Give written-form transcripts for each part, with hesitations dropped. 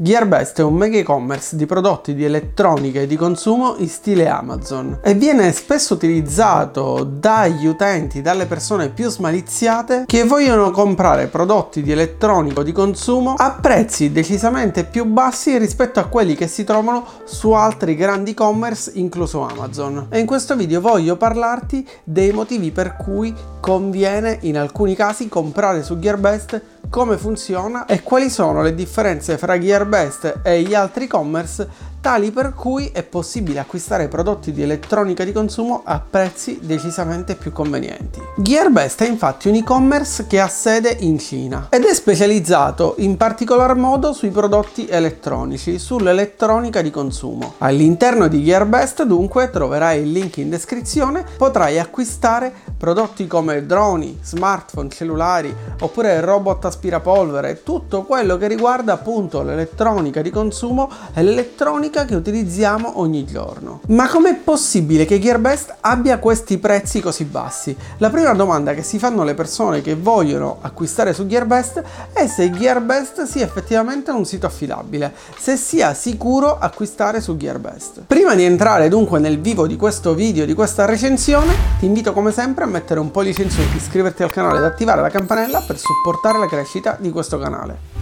Gearbest è un mega e-commerce di prodotti di elettronica e di consumo in stile Amazon e viene spesso utilizzato dagli utenti, dalle persone più smaliziate che vogliono comprare prodotti di elettronica o di consumo a prezzi decisamente più bassi rispetto a quelli che si trovano su altri grandi e-commerce, incluso Amazon. E in questo video voglio parlarti dei motivi per cui conviene in alcuni casi comprare su Gearbest, come funziona e quali sono le differenze fra Gearbest e gli altri e-commerce tali per cui è possibile acquistare prodotti di elettronica di consumo a prezzi decisamente più convenienti. Gearbest è infatti un e-commerce che ha sede in Cina ed è specializzato in particolar modo sui prodotti elettronici, sull'elettronica di consumo. All'interno di Gearbest dunque troverai il link in descrizione, potrai acquistare prodotti come droni, smartphone, cellulari oppure robot aspirapolvere, tutto quello che riguarda appunto l'elettronica di consumo e l'elettronica che utilizziamo ogni giorno. Ma com'è possibile che Gearbest abbia questi prezzi così bassi? La prima domanda che si fanno le persone che vogliono acquistare su Gearbest è se Gearbest sia effettivamente un sito affidabile, se sia sicuro acquistare su Gearbest. Prima di entrare dunque nel vivo di questo video, di questa recensione, ti invito come sempre a mettere un pollice in su, iscriverti al canale ed attivare la campanella per supportare la crescita di questo canale.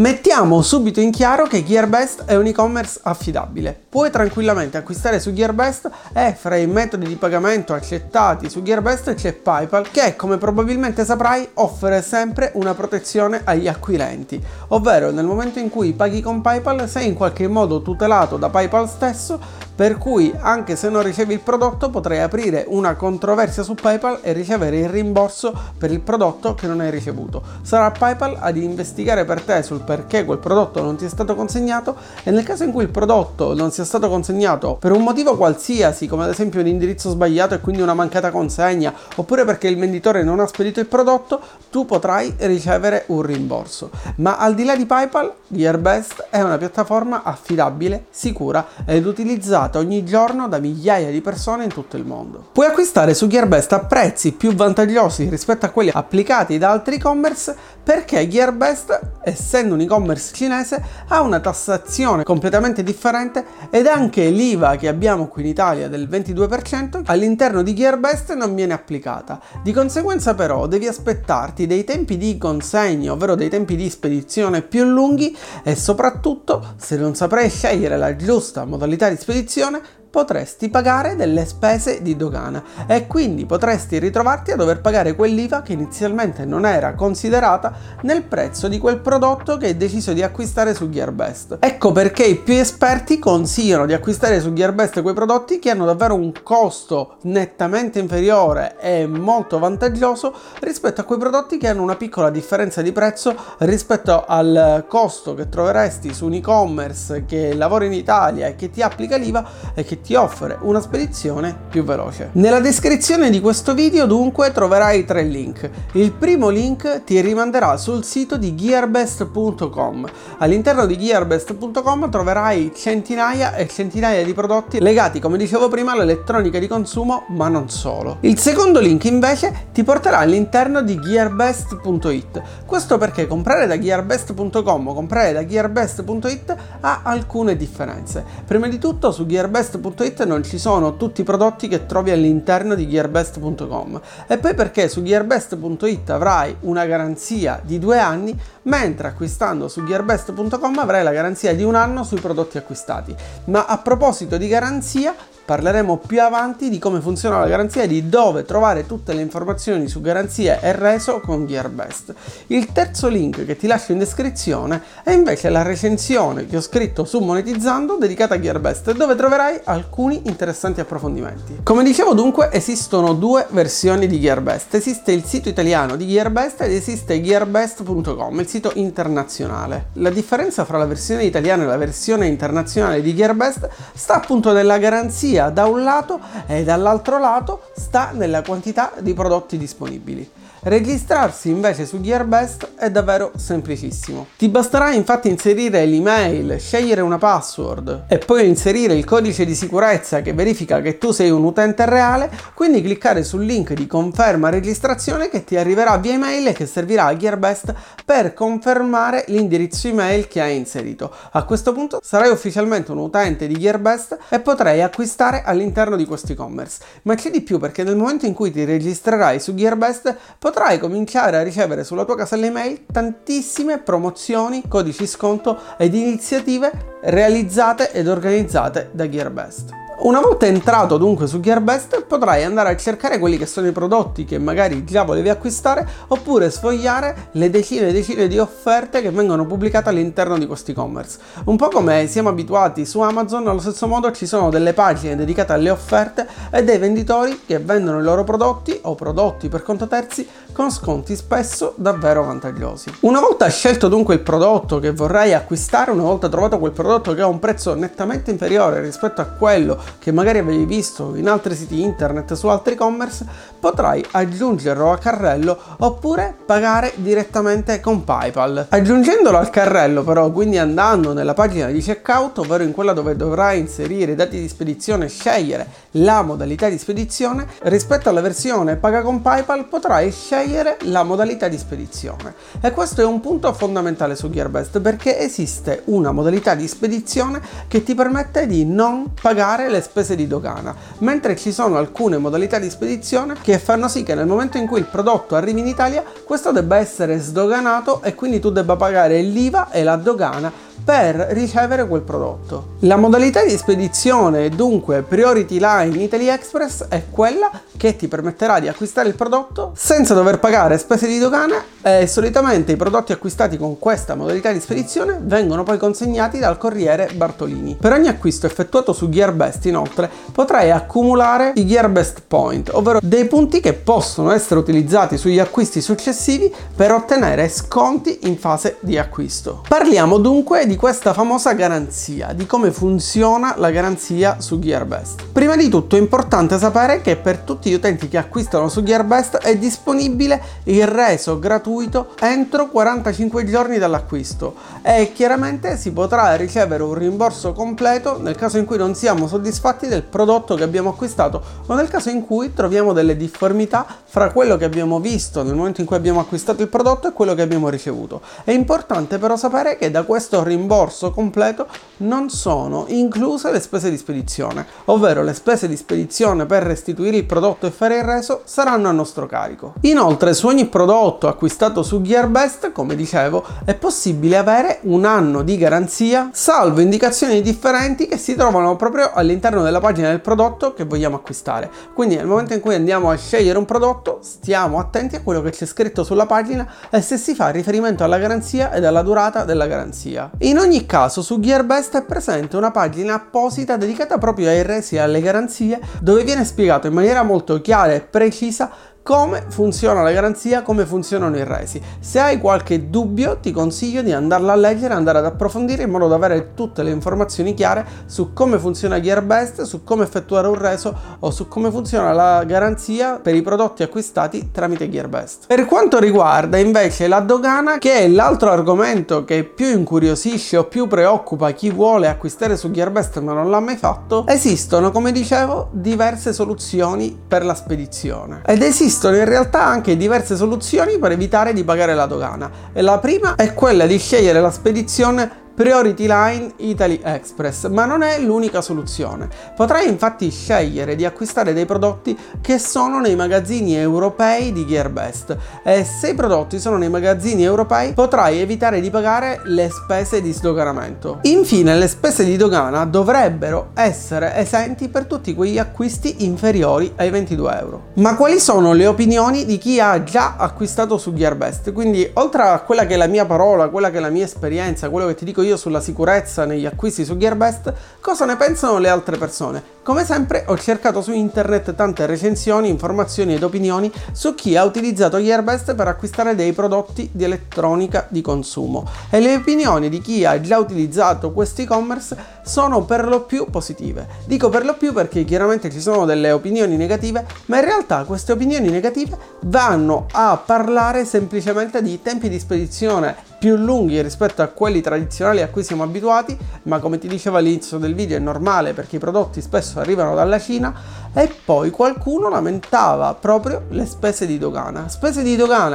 Mettiamo subito in chiaro che Gearbest è un e-commerce affidabile. Puoi tranquillamente acquistare su Gearbest e fra i metodi di pagamento accettati su Gearbest c'è PayPal, che come probabilmente saprai offre sempre una protezione agli acquirenti, ovvero nel momento in cui paghi con PayPal sei in qualche modo tutelato da PayPal stesso, per cui anche se non ricevi il prodotto potrai aprire una controversia su PayPal e ricevere il rimborso per il prodotto che non hai ricevuto. Sarà PayPal ad investigare per te sul perché quel prodotto non ti è stato consegnato e nel caso in cui il prodotto non sia stato consegnato per un motivo qualsiasi, come ad esempio un indirizzo sbagliato e quindi una mancata consegna, oppure perché il venditore non ha spedito il prodotto, tu potrai ricevere un rimborso. Ma al di là di PayPal, Gearbest è una piattaforma affidabile, sicura ed utilizzata ogni giorno da migliaia di persone in tutto il mondo. Puoi acquistare su Gearbest a prezzi più vantaggiosi rispetto a quelli applicati da altri e-commerce perché Gearbest, essendo un e-commerce cinese, ha una tassazione completamente differente ed anche l'IVA che abbiamo qui in Italia del 22% all'interno di Gearbest non viene applicata. Di conseguenza però devi aspettarti dei tempi di consegna, ovvero dei tempi di spedizione più lunghi e soprattutto, se non saprai scegliere la giusta modalità di spedizione, potresti pagare delle spese di dogana e quindi potresti ritrovarti a dover pagare quell'IVA che inizialmente non era considerata nel prezzo di quel prodotto che hai deciso di acquistare su Gearbest. Ecco perché i più esperti consigliano di acquistare su Gearbest quei prodotti che hanno davvero un costo nettamente inferiore e molto vantaggioso rispetto a quei prodotti che hanno una piccola differenza di prezzo rispetto al costo che troveresti su un e-commerce che lavora in Italia e che ti applica l'IVA e che ti offre una spedizione più veloce. Nella descrizione di questo video dunque troverai tre link. Il primo link ti rimanderà sul sito di gearbest.com. All'interno di gearbest.com troverai centinaia e centinaia di prodotti legati, come dicevo prima, all'elettronica di consumo, ma non solo. Il secondo link invece ti porterà all'interno di gearbest.it. Questo perché comprare da gearbest.com o comprare da gearbest.it ha alcune differenze. Prima di tutto su gearbest.it non ci sono tutti i prodotti che trovi all'interno di gearbest.com e poi perché su gearbest.it avrai una garanzia di 2 anni, mentre acquistando su gearbest.com avrai la garanzia di 1 anno sui prodotti acquistati. Ma a proposito di garanzia parleremo più avanti di come funziona la garanzia e di dove trovare tutte le informazioni su garanzie e reso con Gearbest. Il terzo link che ti lascio in descrizione è invece la recensione che ho scritto su Monetizzando dedicata a Gearbest, dove troverai alcuni interessanti approfondimenti. Come dicevo dunque, esistono 2 versioni di Gearbest. Esiste il sito italiano di Gearbest ed esiste gearbest.com, il sito internazionale. La differenza fra la versione italiana e la versione internazionale di Gearbest sta appunto nella garanzia da un lato e dall'altro lato sta nella quantità di prodotti disponibili. Registrarsi invece su Gearbest è davvero semplicissimo. Ti basterà infatti inserire l'email, scegliere una password e poi inserire il codice di sicurezza che verifica che tu sei un utente reale, quindi cliccare sul link di conferma registrazione che ti arriverà via email e che servirà a Gearbest per confermare l'indirizzo email che hai inserito. A questo punto sarai ufficialmente un utente di Gearbest e potrai acquistare all'interno di questo e-commerce. Ma c'è di più, perché nel momento in cui ti registrerai su Gearbest potrai cominciare a ricevere sulla tua casella email tantissime promozioni, codici sconto ed iniziative realizzate ed organizzate da Gearbest. Una volta entrato dunque su Gearbest potrai andare a cercare quelli che sono i prodotti che magari già volevi acquistare, oppure sfogliare le decine e decine di offerte che vengono pubblicate all'interno di questo e-commerce. Un po' come siamo abituati su Amazon, allo stesso modo ci sono delle pagine dedicate alle offerte e dei venditori che vendono i loro prodotti o prodotti per conto terzi con sconti spesso davvero vantaggiosi. Una volta scelto dunque il prodotto che vorrai acquistare, una volta trovato quel prodotto che ha un prezzo nettamente inferiore rispetto a quello che magari avevi visto in altri siti internet, su altri e-commerce, potrai aggiungerlo al carrello oppure pagare direttamente con PayPal. Aggiungendolo al carrello però, quindi andando nella pagina di checkout, ovvero in quella dove dovrai inserire i dati di spedizione e scegliere la modalità di spedizione, rispetto alla versione paga con PayPal potrai scegliere la modalità di spedizione. E questo è un punto fondamentale su Gearbest, perché esiste una modalità di spedizione che ti permette di non pagare le spese di dogana, mentre ci sono alcune modalità di spedizione che fanno sì che nel momento in cui il prodotto arrivi in Italia questo debba essere sdoganato e quindi tu debba pagare l'IVA e la dogana per ricevere quel prodotto. La modalità di spedizione, dunque Priority Line AliExpress, è quella che ti permetterà di acquistare il prodotto senza dover pagare spese di dogana, e solitamente i prodotti acquistati con questa modalità di spedizione vengono poi consegnati dal corriere Bartolini. Per ogni acquisto effettuato su Gearbest inoltre potrai accumulare i Gearbest Point, ovvero dei punti che possono essere utilizzati sugli acquisti successivi per ottenere sconti in fase di acquisto. Parliamo dunque di questa famosa garanzia, di come funziona la garanzia su Gearbest. Prima di tutto è importante sapere che per tutti gli utenti che acquistano su Gearbest è disponibile il reso gratuito entro 45 giorni dall'acquisto e chiaramente si potrà ricevere un rimborso completo nel caso in cui non siamo soddisfatti del prodotto che abbiamo acquistato o nel caso in cui troviamo delle difformità fra quello che abbiamo visto nel momento in cui abbiamo acquistato il prodotto e quello che abbiamo ricevuto. È importante però sapere che da questo rimborso completo non sono incluse le spese di spedizione, ovvero le spese di spedizione per restituire il prodotto e fare il reso saranno a nostro carico. Inoltre, su ogni prodotto acquistato su Gearbest, come dicevo, è possibile avere un anno di garanzia, salvo indicazioni differenti che si trovano proprio all'interno della pagina del prodotto che vogliamo acquistare. Quindi nel momento in cui andiamo a scegliere un prodotto stiamo attenti a quello che c'è scritto sulla pagina e se si fa riferimento alla garanzia e alla durata della garanzia. In ogni caso su Gearbest è presente una pagina apposita dedicata proprio ai resi e alle garanzie, dove viene spiegato in maniera molto chiara e precisa come funziona la garanzia, come funzionano i resi. Se hai qualche dubbio ti consiglio di andarla a leggere, andare ad approfondire in modo da avere tutte le informazioni chiare su come funziona Gearbest, su come effettuare un reso o su come funziona la garanzia per i prodotti acquistati tramite Gearbest. Per quanto riguarda invece la dogana, che è l'altro argomento che più incuriosisce o più preoccupa chi vuole acquistare su Gearbest ma non l'ha mai fatto, esistono, come dicevo, diverse soluzioni per la spedizione ed Esistono in realtà anche diverse soluzioni per evitare di pagare la dogana, e la prima è quella di scegliere la spedizione Priority Line AliExpress, ma non è l'unica soluzione. Potrai infatti scegliere di acquistare dei prodotti che sono nei magazzini europei di Gearbest, e se i prodotti sono nei magazzini europei potrai evitare di pagare le spese di sdoganamento. Infine, le spese di dogana dovrebbero essere esenti per tutti quegli acquisti inferiori ai 22 euro. Ma quali sono le opinioni di chi ha già acquistato su Gearbest? Quindi, oltre a quella che è la mia parola, quella che è la mia esperienza, quello che ti dico io sulla sicurezza negli acquisti su Gearbest, cosa ne pensano le altre persone? Come sempre ho cercato su internet tante recensioni, informazioni ed opinioni su chi ha utilizzato Gearbest per acquistare dei prodotti di elettronica di consumo, e le opinioni di chi ha già utilizzato questo e-commerce sono per lo più positive. Dico per lo più perché chiaramente ci sono delle opinioni negative, ma in realtà queste opinioni negative vanno a parlare semplicemente di tempi di spedizione più lunghi rispetto a quelli tradizionali a cui siamo abituati, ma come ti dicevo all'inizio del video è normale perché i prodotti spesso arrivano dalla Cina. E poi qualcuno lamentava proprio le spese di dogana,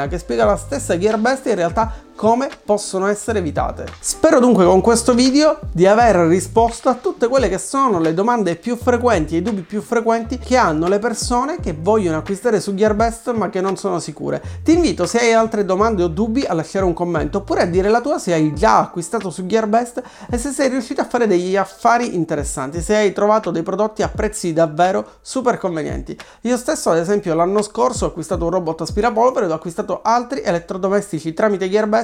che spiega la stessa Gearbest in realtà come possono essere evitate. Spero dunque con questo video di aver risposto a tutte quelle che sono le domande più frequenti e i dubbi più frequenti che hanno le persone che vogliono acquistare su Gearbest ma che non sono sicure. Ti invito, se hai altre domande o dubbi, a lasciare un commento oppure a dire la tua se hai già acquistato su Gearbest e se sei riuscito a fare degli affari interessanti, se hai trovato dei prodotti a prezzi davvero super convenienti. Io stesso ad esempio l'anno scorso ho acquistato un robot aspirapolvere ed ho acquistato altri elettrodomestici tramite Gearbest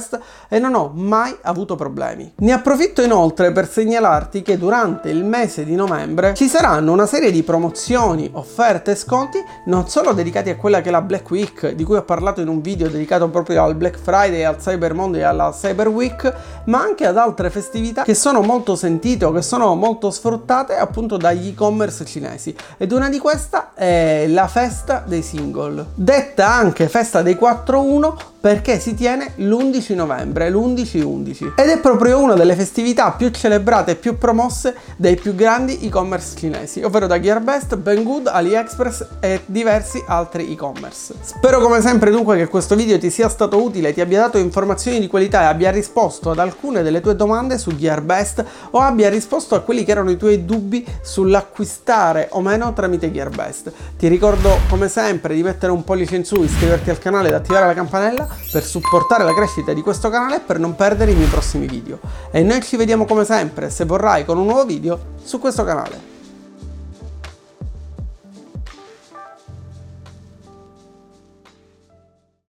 e non ho mai avuto problemi. Ne approfitto inoltre per segnalarti che durante il mese di novembre ci saranno una serie di promozioni, offerte e sconti non solo dedicati a quella che è la Black Week, di cui ho parlato in un video dedicato proprio al Black Friday, al Cyber Monday e alla Cyber Week, ma anche ad altre festività che sono molto sentite o che sono molto sfruttate appunto dagli e-commerce cinesi, ed una di queste è la festa dei single, detta anche festa dei 4-1 perché si tiene l'11 novembre, l'11/11, ed è proprio una delle festività più celebrate e più promosse dai più grandi e-commerce cinesi, ovvero da Gearbest, Banggood, AliExpress e diversi altri e-commerce. Spero come sempre dunque che questo video ti sia stato utile, ti abbia dato informazioni di qualità e abbia risposto ad alcune delle tue domande su Gearbest o abbia risposto a quelli che erano i tuoi dubbi sull'acquistare o meno tramite Gearbest. Ti ricordo come sempre di mettere un pollice in su, iscriverti al canale ed attivare la campanella per supportare la crescita di questo canale e per non perdere i miei prossimi video, e noi ci vediamo come sempre, se vorrai, con un nuovo video su questo canale.